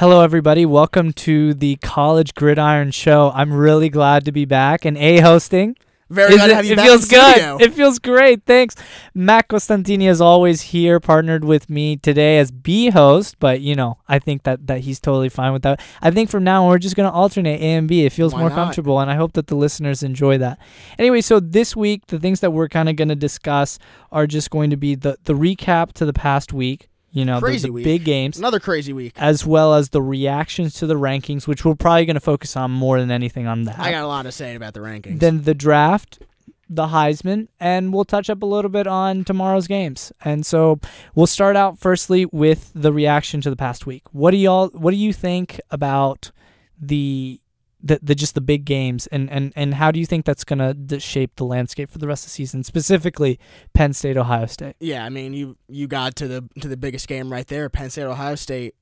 Hello, everybody. Welcome to the College Gridiron Show. I'm really glad to be back and hosting. Very glad to have you back. It feels good. It feels great. Thanks. Mac Costantini is always here, partnered with me today as B host, but you know, I think that he's totally fine with that. I think from now on, we're just going to alternate A and B. It feels more comfortable, and I hope that the listeners enjoy that. Anyway, so this week, the things that we're kind of going to discuss are just going to be the recap to the past week. You know, the big games. Another crazy week. As well as the reactions to the rankings, which we're probably going to focus on more than anything on that. I got a lot to say about the rankings. Then the draft, the Heisman, and we'll touch up a little bit on tomorrow's games. And so we'll start out firstly with the reaction to the past week. What do you think about the just the big games, and how do you think that's going to shape the landscape for the rest of the season, specifically Penn State, Ohio State? Yeah, I mean, you got to the biggest game right there, Penn State, Ohio State.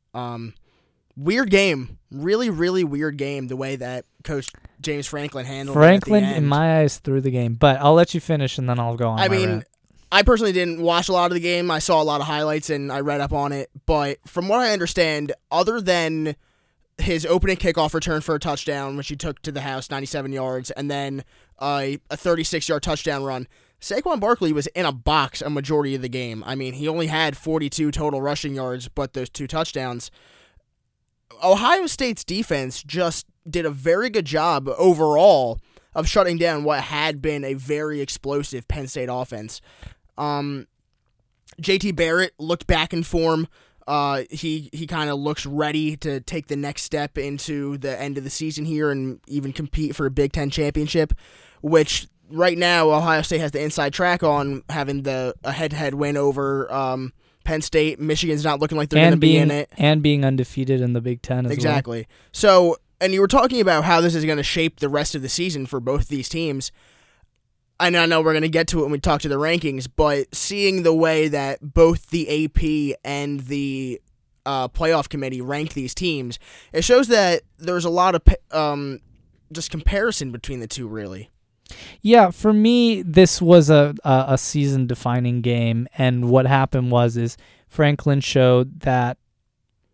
Weird game, really, really weird game, the way that Coach James Franklin handled it. Franklin, in my eyes, threw the game, but I'll let you finish and then I'll go on. I mean, I personally didn't watch a lot of the game. I saw a lot of highlights and I read up on it, but from what I understand, other than his opening kickoff return for a touchdown, which he took to the house, 97 yards, and then a 36-yard touchdown run, Saquon Barkley was in a box a majority of the game. I mean, he only had 42 total rushing yards, but those two touchdowns. Ohio State's defense just did a very good job overall of shutting down what had been a very explosive Penn State offense. JT Barrett looked back in form. He kind of looks ready to take the next step into the end of the season here and even compete for a Big Ten championship, which right now Ohio State has the inside track on, having a head-to-head win over Penn State. Michigan's not looking like they're going to be in it. And being undefeated in the Big Ten as well. Exactly. So, and you were talking about how this is going to shape the rest of the season for both these teams. And I know we're going to get to it when we talk to the rankings, but seeing the way that both the AP and the playoff committee rank these teams, it shows that there's a lot of just comparison between the two, really. Yeah, for me, this was a season-defining game, and what happened was Franklin showed that,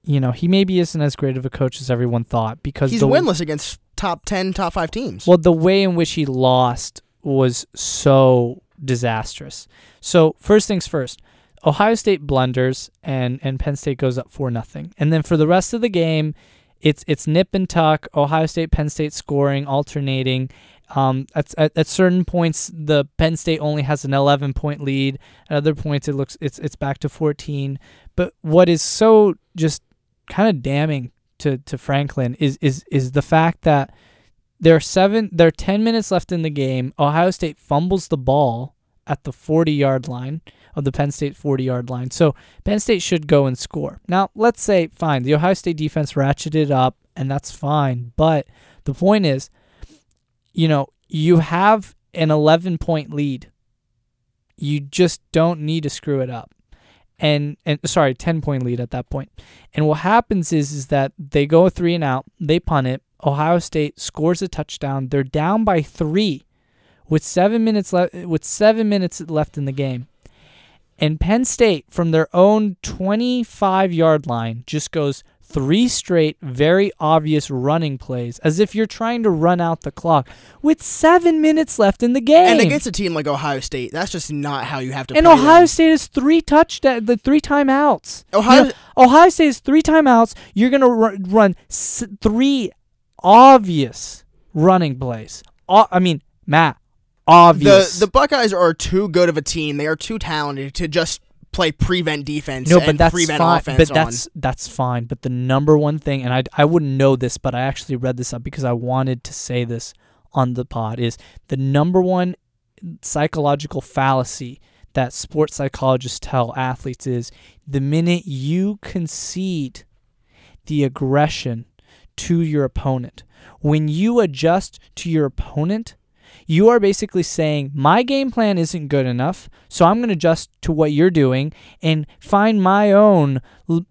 you know, he maybe isn't as great of a coach as everyone thought, because he's winless against top 10, top 5 teams. Well, the way in which he lost was so disastrous. So first things first, Ohio State blunders and Penn State goes up 4-0. And then for the rest of the game, it's nip and tuck, Ohio State, Penn State scoring, alternating. At certain points, the Penn State only has an 11-point lead. At other points, it's back to 14. But what is so just kind of damning to Franklin is the fact that there are 10 minutes left in the game. Ohio State fumbles the ball at the 40-yard line of the Penn State 40-yard line. So Penn State should go and score. Now, let's say, fine, the Ohio State defense ratcheted up, and that's fine. But the point is, you know, you have an 11-point lead. You just don't need to screw it up. And 10-point lead at that point. And what happens is that they go 3 and out, they punt it, Ohio State scores a touchdown. They're down by 3 with 7 minutes left in the game. And Penn State, from their own 25-yard line, just goes 3 straight, very obvious running plays, as if you're trying to run out the clock with 7 minutes left in the game. And against a team like Ohio State, that's just not how you have to play. And Ohio State has 3 timeouts. Ohio State has 3 timeouts. You're going to run 3 obvious running plays. Obvious. The Buckeyes are too good of a team. They are too talented to just play prevent defense offense. But that's fine. But the number one thing, and I wouldn't know this, but I actually read this up because I wanted to say this on the pod, is the number one psychological fallacy that sports psychologists tell athletes is the minute you concede the aggression to your opponent. When you adjust to your opponent, you are basically saying, my game plan isn't good enough, so I'm going to adjust to what you're doing and find my own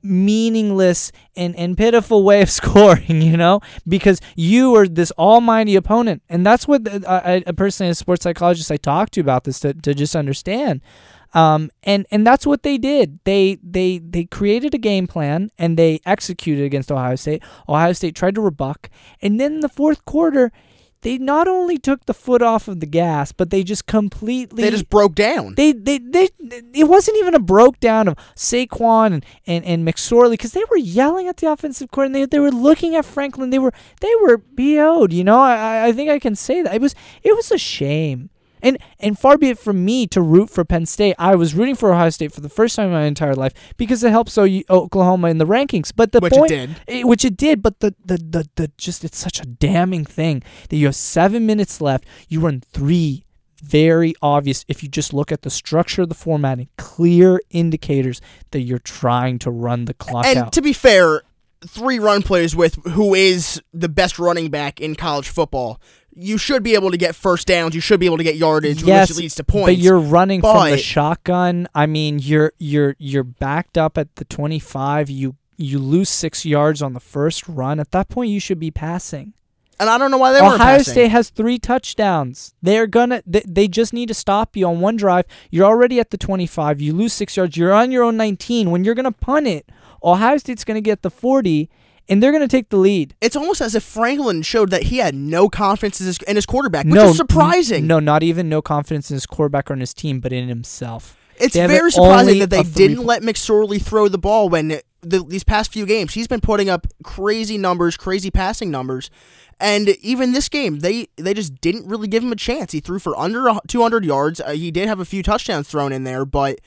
meaningless and pitiful way of scoring, you know, because you are this almighty opponent. And that's what I personally, as a sports psychologist, I talk to about this to just understand. And that's what they did. They created a game plan and they executed against Ohio State. Ohio State tried to rebuck, and then in the fourth quarter, they not only took the foot off of the gas, but they just completely... They just broke down. It wasn't even a broke down of Saquon and McSorley, because they were yelling at the offensive coordinator. They were looking at Franklin. They were BO'd, you know? I think I can say that. It was a shame. And far be it from me to root for Penn State. I was rooting for Ohio State for the first time in my entire life because it helps Oklahoma in the rankings. But Which it did. But the it's such a damning thing that you have 7 minutes left. You run three very obvious, if you just look at the structure of the formatting, clear indicators that you're trying to run the clock out. And to be fair, three run plays with who is the best running back in college football, you should be able to get first downs. You should be able to get yardage, yes, which leads to points. But you're running from the shotgun. I mean, you're backed up at the 25. You lose 6 yards on the first run. At that point, you should be passing. And I don't know why they weren't passing. Ohio State has 3 touchdowns. They just need to stop you on one drive. You're already at the 25. You lose 6 yards. You're on your own 19. When you're going to punt it, Ohio State's going to get the 40. And they're going to take the lead. It's almost as if Franklin showed that he had no confidence in his quarterback, which is surprising. No, not even no confidence in his quarterback or in his team, but in himself. It's very surprising that they didn't let McSorley throw the ball when these past few games. He's been putting up crazy numbers, crazy passing numbers. And even this game, they just didn't really give him a chance. He threw for under 200 yards. He did have a few touchdowns thrown in there, but...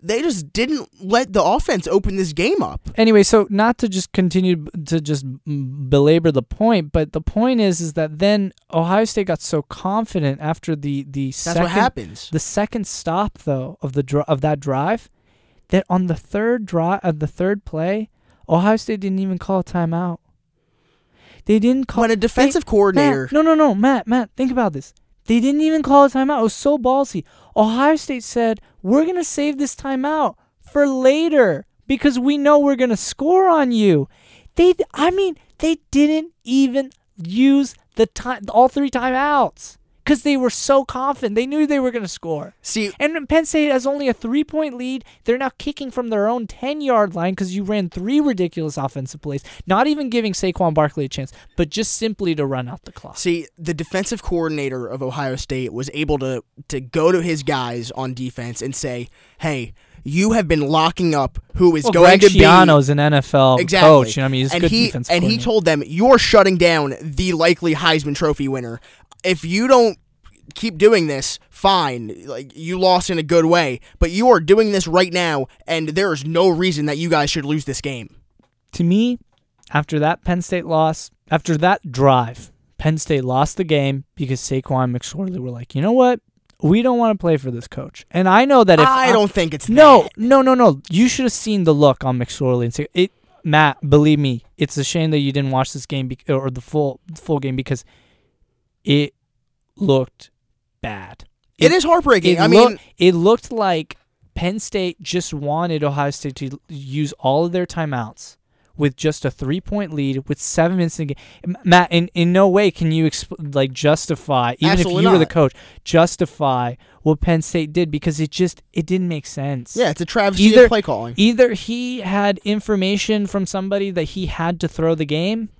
they just didn't let the offense open this game up. Anyway, so not to just continue to just belabor the point, but the point is that then Ohio State got so confident after the second stop though of that drive, that on the third drive of the third play, Ohio State didn't even call a timeout. They didn't call when a defensive coordinator. Matt, think about this. They didn't even call a timeout. It was so ballsy. Ohio State said, we're going to save this timeout for later because we know we're going to score on you. They didn't even use the time, all 3 timeouts, because they were so confident. They knew they were going to score. See, and Penn State has only a 3-point lead. They're now kicking from their own 10-yard line because you ran 3 ridiculous offensive plays, not even giving Saquon Barkley a chance, but just simply to run out the clock. See, the defensive coordinator of Ohio State was able to go to his guys on defense and say, hey, you have been locking up who is going to be... Greg Schiano's an NFL coach. You know, I mean, he's a good defense coordinator. And he told them, you're shutting down the likely Heisman Trophy winner. If you don't keep doing this, fine. Like, you lost in a good way. But you are doing this right now, and there is no reason that you guys should lose this game. To me, after that Penn State loss, after that drive, Penn State lost the game because Saquon and McSorley were like, you know what? We don't want to play for this coach. And I know that if... I don't think it's that. No. You should have seen the look on McSorley and Saquon. Matt, believe me, it's a shame that you didn't watch this game or the full game, because... it looked bad. It is heartbreaking. It looked like Penn State just wanted Ohio State to use all of their timeouts with just a 3-point lead with 7 minutes in the game. Matt, in no way can you justify, even absolutely if you were the coach, justify what Penn State did, because it didn't make sense. Yeah, it's a travesty of play calling. Either he had information from somebody that he had to throw the game,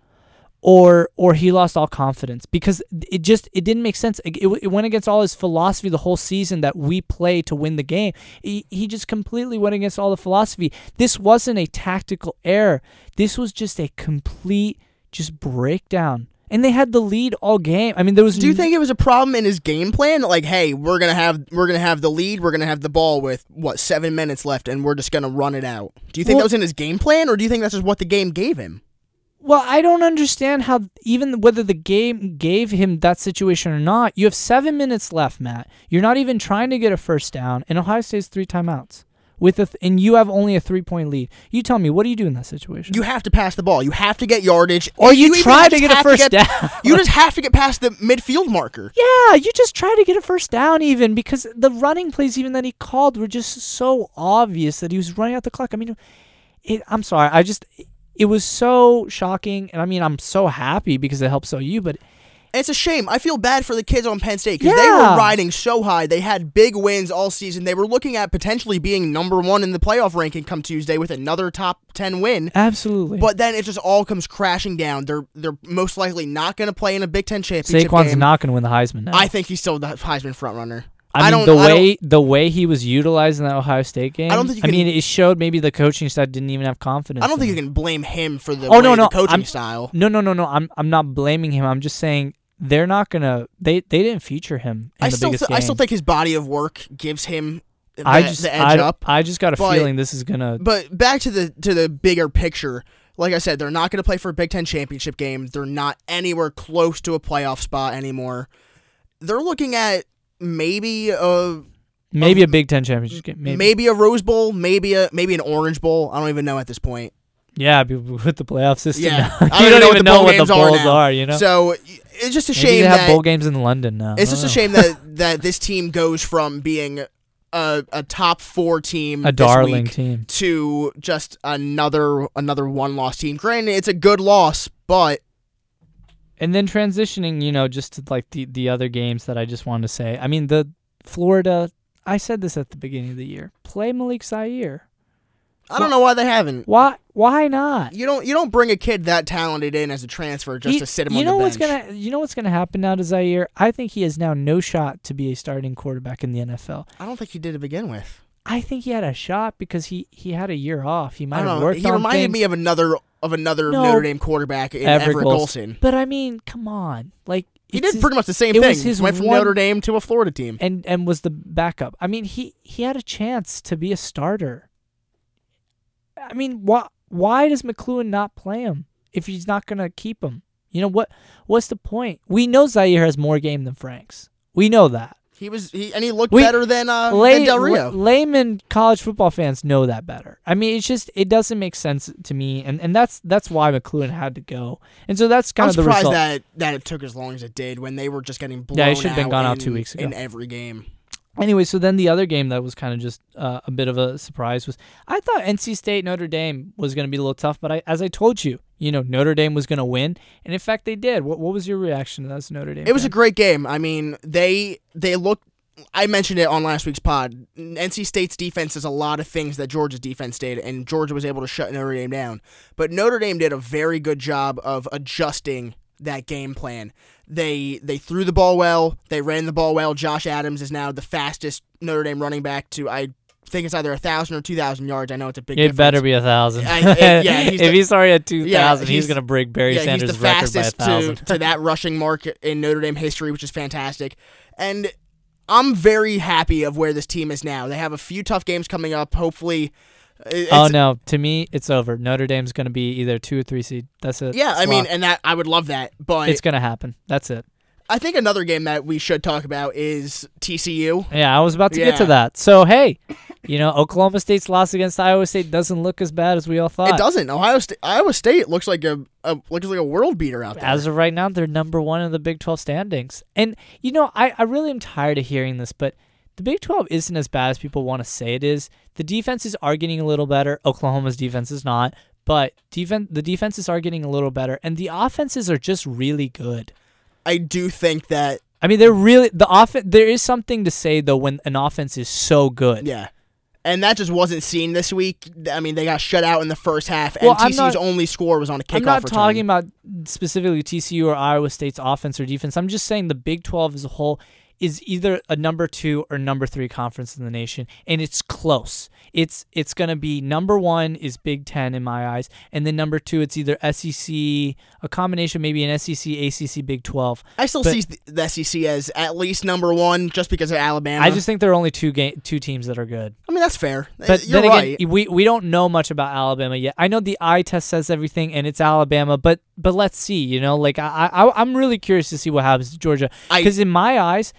or he lost all confidence, because it didn't make sense. It went against all his philosophy the whole season that we play to win the game. He just completely went against all the philosophy. This wasn't a tactical error. This was just a complete breakdown. And they had the lead all game. I mean, there was... Do you think it was a problem in his game plan? Like, hey, we're gonna have the lead. We're gonna have the ball with 7 minutes left, and we're just gonna run it out. Do you think that was in his game plan, or do you think that's just what the game gave him? Well, I don't understand how, even whether the game gave him that situation or not, you have 7 minutes left, Matt. You're not even trying to get a first down, and Ohio State's 3 timeouts, and you have only a 3-point lead. You tell me, what do you do in that situation? You have to pass the ball. You have to get yardage. Or you try to get a first down. You just have to get past the midfield marker. Yeah, you just try to get a first down even, because the running plays even that he called were just so obvious that he was running out the clock. I mean, I'm sorry. It was so shocking, and I mean, I'm so happy because it helps OU, but It's a shame. I feel bad for the kids on Penn State because they were riding so high. They had big wins all season. They were looking at potentially being number one in the playoff ranking come Tuesday with another top 10 win. Absolutely. But then it just all comes crashing down. They're most likely not going to play in a Big Ten championship game. Saquon's not going to win the Heisman now. I think he's still the Heisman frontrunner. I mean, the way he was utilized in that Ohio State game. It showed maybe the coaching staff didn't even have confidence. I don't think you can blame him for the coaching style. No. I'm not blaming him. I'm just saying they're not gonna. They didn't feature him. I still think his body of work gives him the edge up. I just got a feeling this is gonna. But back to the bigger picture. Like I said, they're not gonna play for a Big Ten championship game. They're not anywhere close to a playoff spot anymore. They're looking at. Maybe a Big Ten championship game. Maybe a Rose Bowl. Maybe an Orange Bowl. I don't even know at this point. Yeah, with the playoff system. Yeah, I don't even know what the bowls are. You know, so it's just a shame they have bowl games in London now. It's just a shame that this team goes from being a top four team, a darling team, to just another one loss team. Granted, it's a good loss, but. And then transitioning, you know, just to like the other games that I just wanted to say. I mean, the Florida, I said this at the beginning of the year, play Malik Zaire. I don't know why they haven't. Why not? You don't bring a kid that talented in as a transfer just to sit him on the bench. You know what's gonna happen now to Zaire? I think he has now no shot to be a starting quarterback in the NFL. I don't think he did to begin with. I think he had a shot because he had a year off. He might have worked on things. He reminded me of another Notre Dame quarterback in Everett Golson. But I mean, come on. Like he did pretty much the same thing. He went from Notre Dame to a Florida team. And was the backup. I mean, he had a chance to be a starter. I mean, why does McLuhan not play him if he's not going to keep him? You know, what's the point? We know Zaire has more game than Franks. We know that. He looked better than Del Rio. Layman college football fans know that better. I mean, it's just it doesn't make sense to me, and that's why McLuhan had to go. And so that's kind of the result. I'm surprised that it took as long as it did when they were just getting blown out. Yeah, it should have been gone out 2 weeks ago in every game. Anyway, so then the other game that was kind of just a bit of a surprise was I thought NC State Notre Dame was going to be a little tough, but as I told you. You know, Notre Dame was going to win, and in fact, they did. What was your reaction to that as Notre Dame? It was a great game. I mean, they looked. I mentioned it on last week's pod. NC State's defense does a lot of things that Georgia's defense did, and Georgia was able to shut Notre Dame down. But Notre Dame did a very good job of adjusting that game plan. They threw the ball well. They ran the ball well. Josh Adams is now the fastest Notre Dame running back to I think it's either 1,000 or 2,000 yards. I know it's a big difference. It better be 1,000. If he's already at 2,000, he's going to break Barry Sanders' record by 1,000. To that rushing mark in Notre Dame history, which is fantastic. And I'm very happy of where this team is now. They have a few tough games coming up. Hopefully... No. To me, it's over. Notre Dame's going to be either 2 or 3 seed. That's it. Yeah, slot. I mean, and that I would love that. But it's going to happen. That's it. I think another game that we should talk about is TCU. Yeah, I was about to get to that. So, hey... You know, Oklahoma State's loss against Iowa State doesn't look as bad as we all thought. It doesn't. Iowa State looks like a world beater out there. As of right now, they're number one in the Big 12 standings. And, you know, I really am tired of hearing this, but the Big 12 isn't as bad as people want to say it is. The defenses are getting a little better. Oklahoma's defense is not. But the defenses are getting a little better. And the offenses are just really good. I do think that... I mean, they're really... There is something to say, though, when an offense is so good. Yeah. And that just wasn't seen this week. I mean, they got shut out in the first half, and TCU's only score was on a kickoff return. I'm not talking about specifically TCU or Iowa State's offense or defense. I'm just saying the Big 12 as a whole is either a number 2 or number 3 conference in the nation, and it's close. It's going to be number 1 is Big 10 in my eyes, and then number 2 it's either SEC, a combination maybe an SEC, ACC, Big 12. I still see the SEC as at least number 1 just because of Alabama. I just think there are only two teams that are good. I mean, that's fair. But you're then right. Again, we don't know much about Alabama yet. I know the eye test says everything, and it's Alabama, but let's see. You know, like I'm really curious to see what happens to Georgia because in my eyes,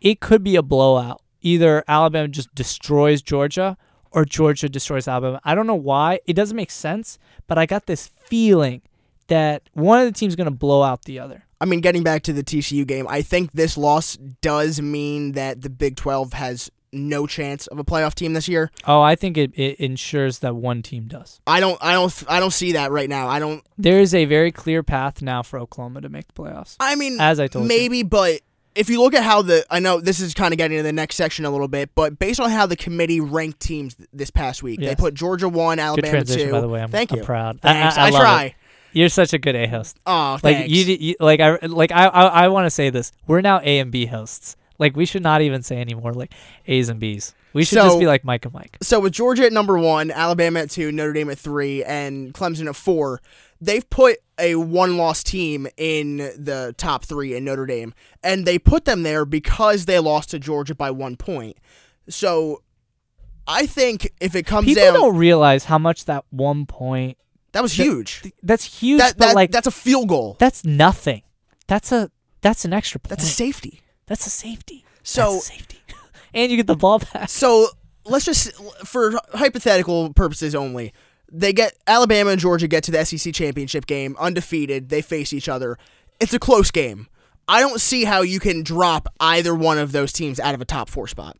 it could be a blowout. Either Alabama just destroys Georgia or Georgia destroys Alabama. I don't know why. It doesn't make sense, but I got this feeling that one of the teams is going to blow out the other. I mean, getting back to the TCU game, I think this loss does mean that the Big 12 has no chance of a playoff team this year. Oh, I think it ensures that one team does. I don't see that right now. I don't. There is a very clear path now for Oklahoma to make the playoffs. I mean, as I told you, maybe, but if you look at how I know this is kind of getting to the next section a little bit, but based on how the committee ranked teams this past week, yes. They put Georgia 1, Alabama 2. Good transition, by the way. Thank you. I'm proud. Thanks. I try. It. You're such a good A host. Oh, thanks. Like you I want to say this. We're now A and B hosts. Like, we should not even say anymore, like, A's and B's. We should just be like Mike and Mike. So, with Georgia at number 1, Alabama at 2, Notre Dame at 3, and Clemson at 4, they've put a one-loss team in the top 3 in Notre Dame. And they put them there because they lost to Georgia by 1 point. So, I think if it comes down... People don't realize how much that 1 point... That was huge. That's huge, that's a field goal. That's nothing. That's an extra point. That's a safety. That's a safety. And you get the ball back. So let's just, for hypothetical purposes only, Alabama and Georgia get to the SEC championship game, undefeated, they face each other. It's a close game. I don't see how you can drop either one of those teams out of a top 4 spot.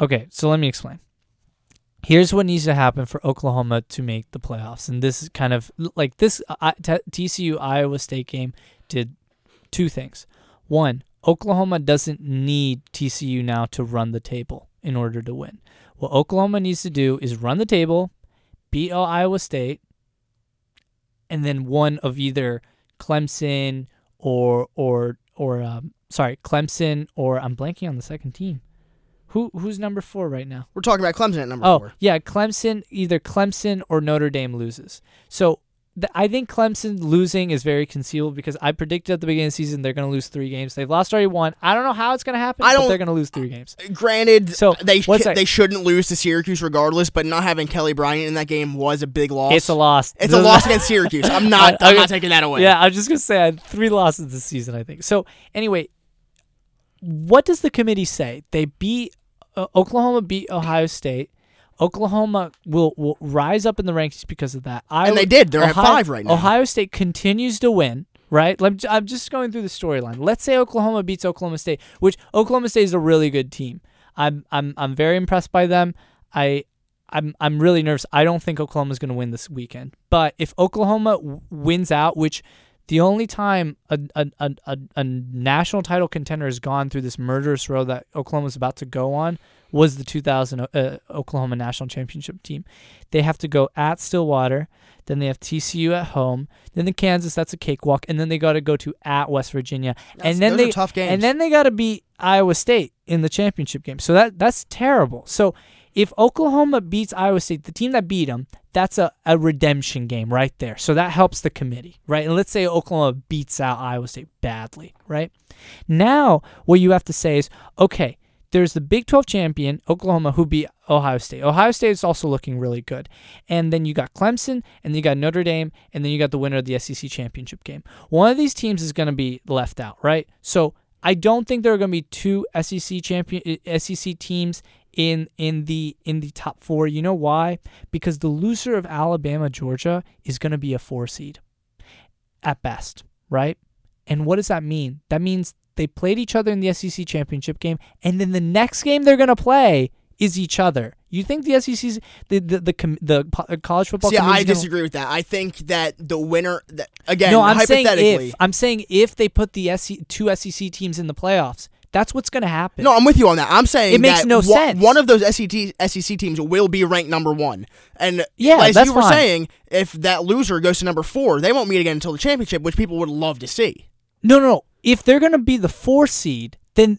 Okay, so let me explain. Here's what needs to happen for Oklahoma to make the playoffs. And this is kind of, like, this TCU-Iowa State game did two things. One, Oklahoma doesn't need TCU now to run the table in order to win. What Oklahoma needs to do is run the table, beat Iowa State, and then one of either Clemson or I'm blanking on the second team. Who's number 4 right now? We're talking about Clemson at number 4. Oh, yeah, Clemson, either Clemson or Notre Dame loses. So I think Clemson losing is very conceivable because I predicted at the beginning of the season they're going to lose 3 games. They've lost already 1. I don't know how it's going to happen, but they're going to lose 3 games. Granted, so, they shouldn't lose to Syracuse regardless, but not having Kelly Bryant in that game was a big loss. It's a loss. It's a loss against Syracuse. I'm not taking that away. Yeah, I was just going to say I had 3 losses this season, I think. So anyway, what does the committee say? They beat Oklahoma beat Ohio State. Oklahoma will rise up in the rankings because of that. And they did. They're at 5 right now. Ohio State continues to win, right? I'm just going through the storyline. Let's say Oklahoma beats Oklahoma State, which Oklahoma State is a really good team. I'm very impressed by them. I'm really nervous. I don't think Oklahoma's going to win this weekend. But if Oklahoma wins out, which the only time a national title contender has gone through this murderous road that Oklahoma's about to go on, was the 2000 Oklahoma National Championship team. They have to go at Stillwater, then they have TCU at home, then the Kansas, that's a cakewalk, and then they got to go to at West Virginia. Those are tough games. And then they got to beat Iowa State in the championship game. So that's terrible. So if Oklahoma beats Iowa State, the team that beat them, that's a redemption game right there. So that helps the committee, right? And let's say Oklahoma beats out Iowa State badly, right? Now what you have to say is, okay, there's the Big 12 champion, Oklahoma, who beat Ohio State. Ohio State is also looking really good. And then you got Clemson, and then you got Notre Dame, and then you got the winner of the SEC championship game. One of these teams is going to be left out, right? So I don't think there are going to be 2 SEC teams in the top 4. You know why? Because the loser of Alabama, Georgia is going to be a 4 seed at best, right? And what does that mean? That means they played each other in the SEC championship game, and then the next game they're going to play is each other. You think the SEC's the college football? Yeah, I disagree with that. I think that the winner I'm saying if they put the two SEC teams in the playoffs, that's what's going to happen. No, I'm with you on that. I'm saying it makes no sense. One of those SEC teams will be ranked number 1, and yeah, as you were saying, if that loser goes to number 4, they won't meet again until the championship, which people would love to see. No. If they're going to be the 4 seed, then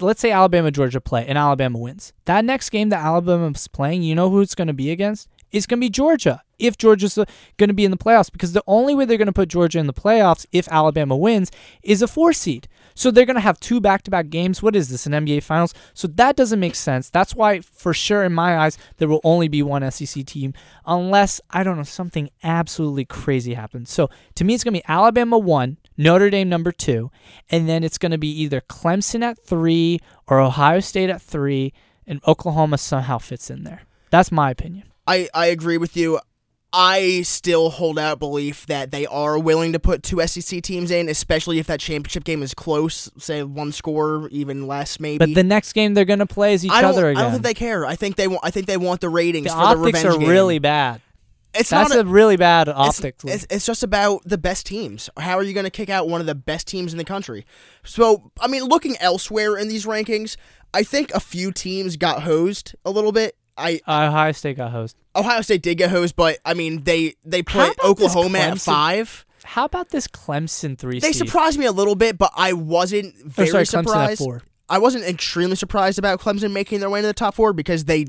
let's say Alabama, Georgia play, and Alabama wins. That next game that Alabama's playing, you know who it's going to be against? It's going to be Georgia, if Georgia's going to be in the playoffs, because the only way they're going to put Georgia in the playoffs, if Alabama wins, is a 4 seed. So they're going to have 2 back-to-back games. What is this, an NBA Finals? So that doesn't make sense. That's why, for sure, in my eyes, there will only be one SEC team unless, I don't know, something absolutely crazy happens. So to me, it's going to be Alabama 1, Notre Dame number 2, and then it's going to be either Clemson at 3 or Ohio State at 3, and Oklahoma somehow fits in there. That's my opinion. I agree with you. I still hold out belief that they are willing to put two SEC teams in, especially if that championship game is close, say one score, even less maybe. But the next game they're going to play is each other again. I don't think they care. I think they want the ratings for the revenge game. The optics are really bad. That's a really bad optics. It's just about the best teams. How are you going to kick out one of the best teams in the country? So, I mean, looking elsewhere in these rankings, I think a few teams got hosed a little bit. Ohio State got hosed. Ohio State did get hosed, but, I mean, they played Oklahoma at 5. How about this Clemson 3 seed? They surprised me a little bit, but I wasn't surprised. Clemson at 4. I wasn't extremely surprised about Clemson making their way into the top four because they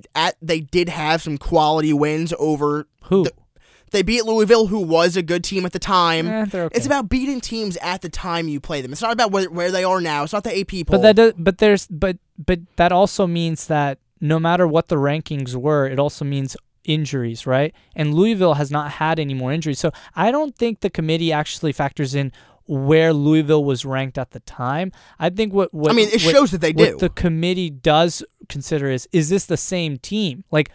did have some quality wins over... Who? They beat Louisville, who was a good team at the time. Okay. It's about beating teams at the time you play them. It's not about where they are now. It's not the AP poll. But that also means that no matter what the rankings were, it also means injuries, right? And Louisville has not had any more injuries. So I don't think the committee actually factors in where Louisville was ranked at the time. I think shows that they do. What the committee does consider is this the same team? Like,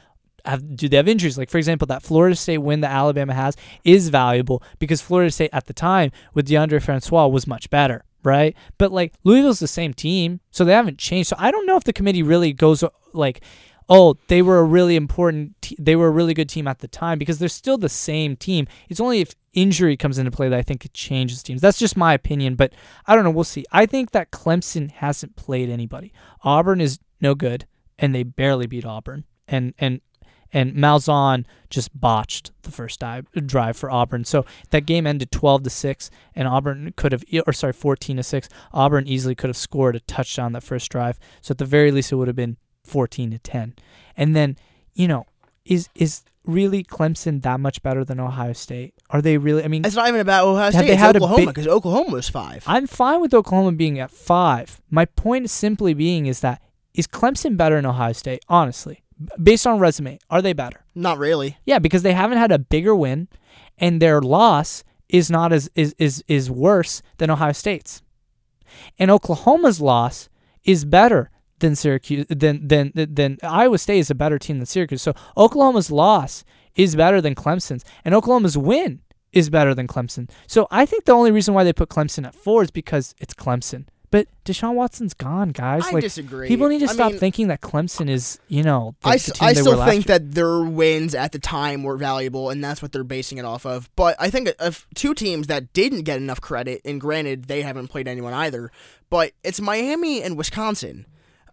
do they have injuries? Like, for example, that Florida State win that Alabama has is valuable because Florida State at the time with DeAndre Francois was much better, right? But, like, Louisville's the same team, so they haven't changed. So I don't know if the committee really goes, like... Oh, they were a really important. They were a really good team at the time because they're still the same team. It's only if injury comes into play that I think it changes teams. That's just my opinion, but I don't know. We'll see. I think that Clemson hasn't played anybody. Auburn is no good, and they barely beat Auburn. And Malzahn just botched the first drive for Auburn. So that game ended 12-6, and Auburn could have, 14-6. Auburn easily could have scored a touchdown that first drive. So at the very least, it would have been 14-10. And then, is really Clemson that much better than Ohio State? Are they really? I mean, it's not even about Ohio State. It's Oklahoma, because Oklahoma was 5. I'm fine with Oklahoma being at 5. My point simply being is Clemson better than Ohio State? Honestly, based on resume, are they better? Not really. Yeah, because they haven't had a bigger win, and their loss is not is worse than Ohio State's, and Oklahoma's loss is better than Syracuse, than Iowa State is a better team than Syracuse. So Oklahoma's loss is better than Clemson's, and Oklahoma's win is better than Clemson. So I think the only reason why they put Clemson at 4 is because it's Clemson. But Deshaun Watson's gone, guys. I disagree. People need to stop thinking that Clemson is, the team they were last year. I still think that their wins at the time were valuable, and that's what they're basing it off of. But I think of two teams that didn't get enough credit, and granted, they haven't played anyone either, but it's Miami and Wisconsin.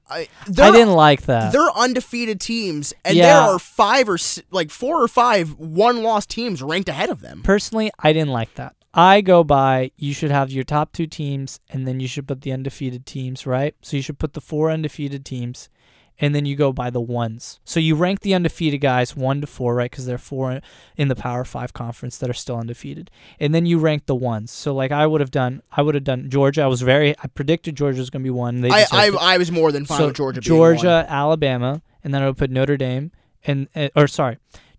I didn't like that. They're undefeated teams, and there are 4 or 5 one-loss teams ranked ahead of them. Personally, I didn't like that. I go by you should have your top 2 teams, and then you should put the undefeated teams, right? So you should put the 4 undefeated teams, and then you go by the ones. So you rank the undefeated guys 1 to 4, right? Because there are 4 in the Power 5 conference that are still undefeated. And then you rank the ones. So like I would have done Georgia. I predicted Georgia was going to be 1. I was more than fine with Georgia being 1. Georgia, Alabama, and then I would put Notre Dame,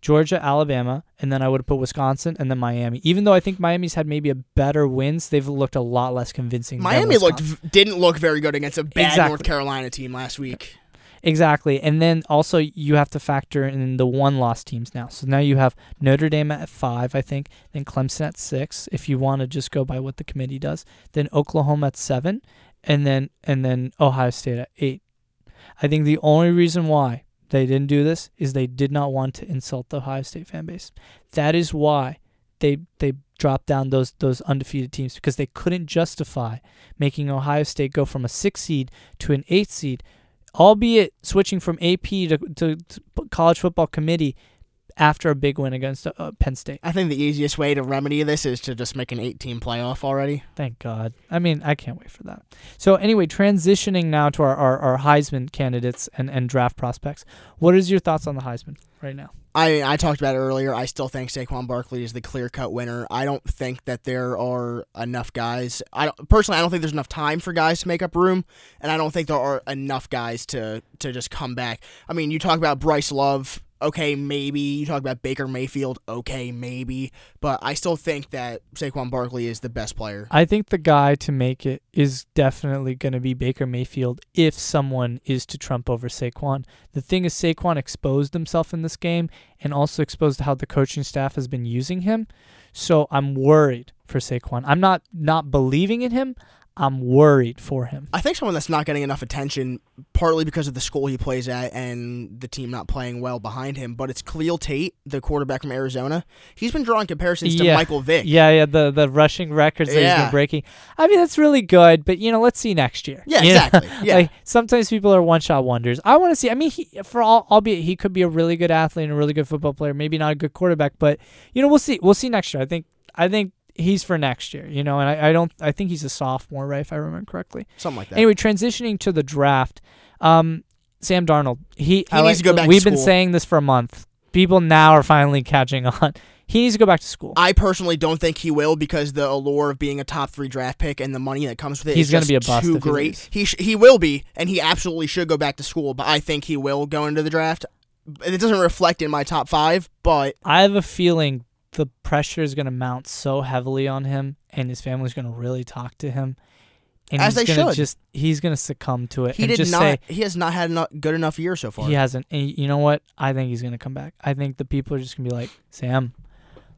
Georgia, Alabama, and then I would have put Wisconsin and then Miami. Even though I think Miami's had maybe a better wins, they've looked a lot less convincing. Miami didn't look very good against a bad North Carolina team last week. Exactly, and then also you have to factor in the one-loss teams now. So now you have Notre Dame at 5, I think, then Clemson at 6, if you want to just go by what the committee does, then Oklahoma at 7, and then Ohio State at 8. I think the only reason why they didn't do this is they did not want to insult the Ohio State fan base. That is why they dropped down those undefeated teams, because they couldn't justify making Ohio State go from a 6 seed to an 8 seed, albeit switching from AP to College Football Committee after a big win against Penn State. I think the easiest way to remedy this is to just make an 8-team playoff already. Thank God. I mean, I can't wait for that. So anyway, transitioning now to our Heisman candidates and draft prospects. What is your thoughts on the Heisman right now? I talked about it earlier. I still think Saquon Barkley is the clear-cut winner. I don't think that there are enough guys. I don't think there's enough time for guys to make up room, and I don't think there are enough guys to just come back. I mean, you talk about Bryce Love okay, maybe. You talk about Baker Mayfield, okay, maybe. But I still think that Saquon Barkley is the best player. I think the guy to make it is definitely going to be Baker Mayfield if someone is to trump over Saquon. The thing is, Saquon exposed himself in this game and also exposed how the coaching staff has been using him. So I'm worried for Saquon. I'm not believing in him. I'm worried for him. I think someone that's not getting enough attention, partly because of the school he plays at and the team not playing well behind him, but it's Khalil Tate, the quarterback from Arizona. He's been drawing comparisons to Michael Vick. The rushing records that he's been breaking. I mean, that's really good, but, let's see next year. Yeah, exactly. Yeah. Sometimes people are one-shot wonders. I want to see. I mean, albeit he could be a really good athlete and a really good football player, maybe not a good quarterback, but, we'll see. We'll see next year. I think he's for next year, and I think he's a sophomore, right? If I remember correctly, something like that. Anyway, transitioning to the draft, Sam Darnold, he needs to go back. We've been saying this for a month. People now are finally catching on. He needs to go back to school. I personally don't think he will because the allure of being a top 3 draft pick and the money that comes with it is just too great. He will be, and he absolutely should go back to school. But I think he will go into the draft. It doesn't reflect in my top 5, but I have a feeling the pressure is going to mount so heavily on him, and his family's going to really talk to him. And as they should. He's going to succumb to it. He has not had a good enough year so far. He hasn't. And you know what? I think he's going to come back. I think the people are just going to be like, Sam,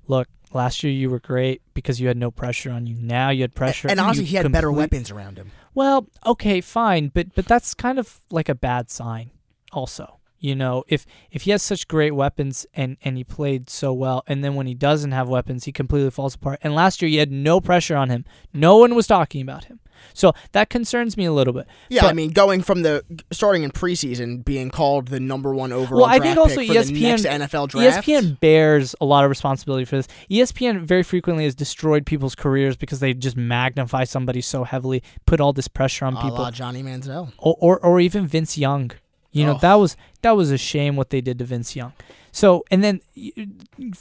look, last year you were great because you had no pressure on you. Now you had pressure. And honestly, he had better weapons around him. Well, okay, fine. But that's kind of like a bad sign also. If he has such great weapons and he played so well, and then when he doesn't have weapons, he completely falls apart. And last year, you had no pressure on him. No one was talking about him. So that concerns me a little bit. Yeah, but, going from starting in preseason, being called the number 1 overall draft pick for the next NFL draft. ESPN bears a lot of responsibility for this. ESPN very frequently has destroyed people's careers because they just magnify somebody so heavily, put all this pressure on people. A la Johnny Manziel. Or even Vince Young. That was a shame what they did to Vince Young. So, and then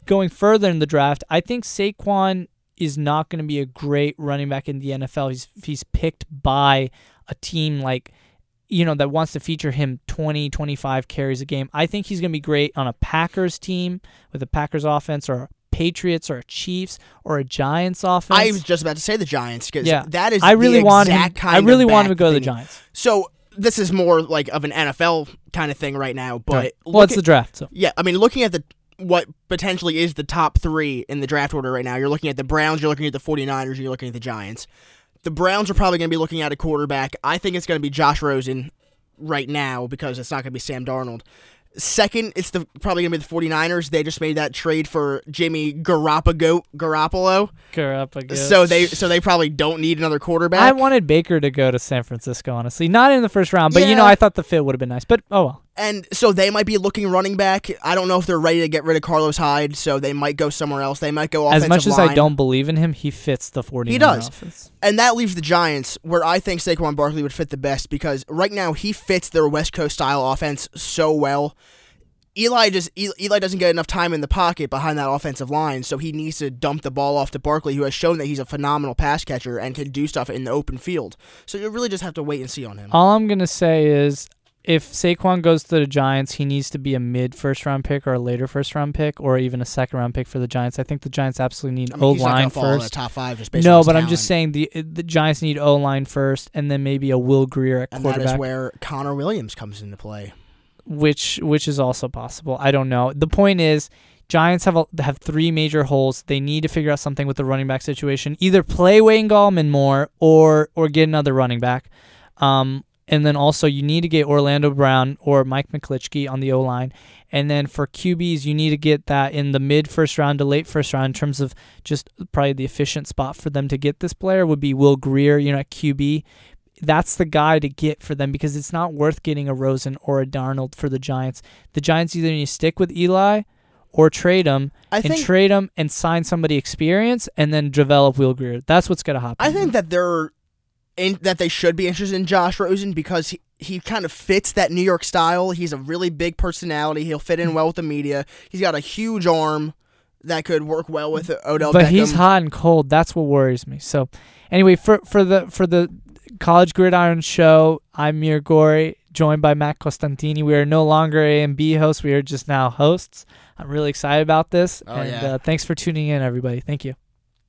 going further in the draft, I think Saquon is not going to be a great running back in the NFL. He's picked by a team that wants to feature him 20, 25 carries a game. I think he's going to be great on a Packers team with a Packers offense or a Patriots or a Chiefs or a Giants offense. I was just about to say the Giants because that is I really want him to go to the Giants. So, this is more like of an NFL kind of thing right now, but it's the draft. So looking at what potentially is the top 3 in the draft order right now, you're looking at the Browns, you're looking at the 49ers, you're looking at the Giants. The Browns are probably going to be looking at a quarterback. I think it's going to be Josh Rosen right now because it's not going to be Sam Darnold. Second, it's probably going to be the 49ers. They just made that trade for Jimmy Garoppolo. So they probably don't need another quarterback. I wanted Baker to go to San Francisco, honestly. Not in the first round, but, I thought the fit would have been nice. But, oh well. And so they might be looking running back. I don't know if they're ready to get rid of Carlos Hyde, so they might go somewhere else. They might go offensive line. As much as I don't believe in him, he fits the 49ers. He does. Offense. And that leaves the Giants, where I think Saquon Barkley would fit the best because right now he fits their West Coast-style offense so well. Eli doesn't get enough time in the pocket behind that offensive line, so he needs to dump the ball off to Barkley, who has shown that he's a phenomenal pass catcher and can do stuff in the open field. So you really just have to wait and see on him. All I'm going to say is, if Saquon goes to the Giants, he needs to be a mid-first-round pick or a later first-round pick or even a second-round pick for the Giants. I think the Giants absolutely need O-line first. I'm just saying the Giants need O-line first and then maybe a Will Greer at quarterback. And that is where Connor Williams comes into play. Which is also possible. I don't know. The point is, Giants have 3 major holes. They need to figure out something with the running back situation. Either play Wayne Gallman more or get another running back. And then also you need to get Orlando Brown or Mike McClitchkey on the O-line. And then for QBs, you need to get that in the mid-first round to late-first round in terms of just probably the efficient spot for them to get this player would be Will Greer, at QB. That's the guy to get for them because it's not worth getting a Rosen or a Darnold for the Giants. The Giants either need to stick with Eli or trade him, trade him and sign somebody experienced and then develop Will Greer. That's what's going to happen. I think that they should be interested in Josh Rosen because he kind of fits that New York style. He's a really big personality. He'll fit in well with the media. He's got a huge arm that could work well with Odell Beckham. But he's hot and cold. That's what worries me. So, anyway, for the College Gridiron Show, I'm Mir Gori. joined by Mac Costantini. We are no longer A&B hosts. We are just now hosts. I'm really excited about this. Thanks for tuning in, everybody. Thank you.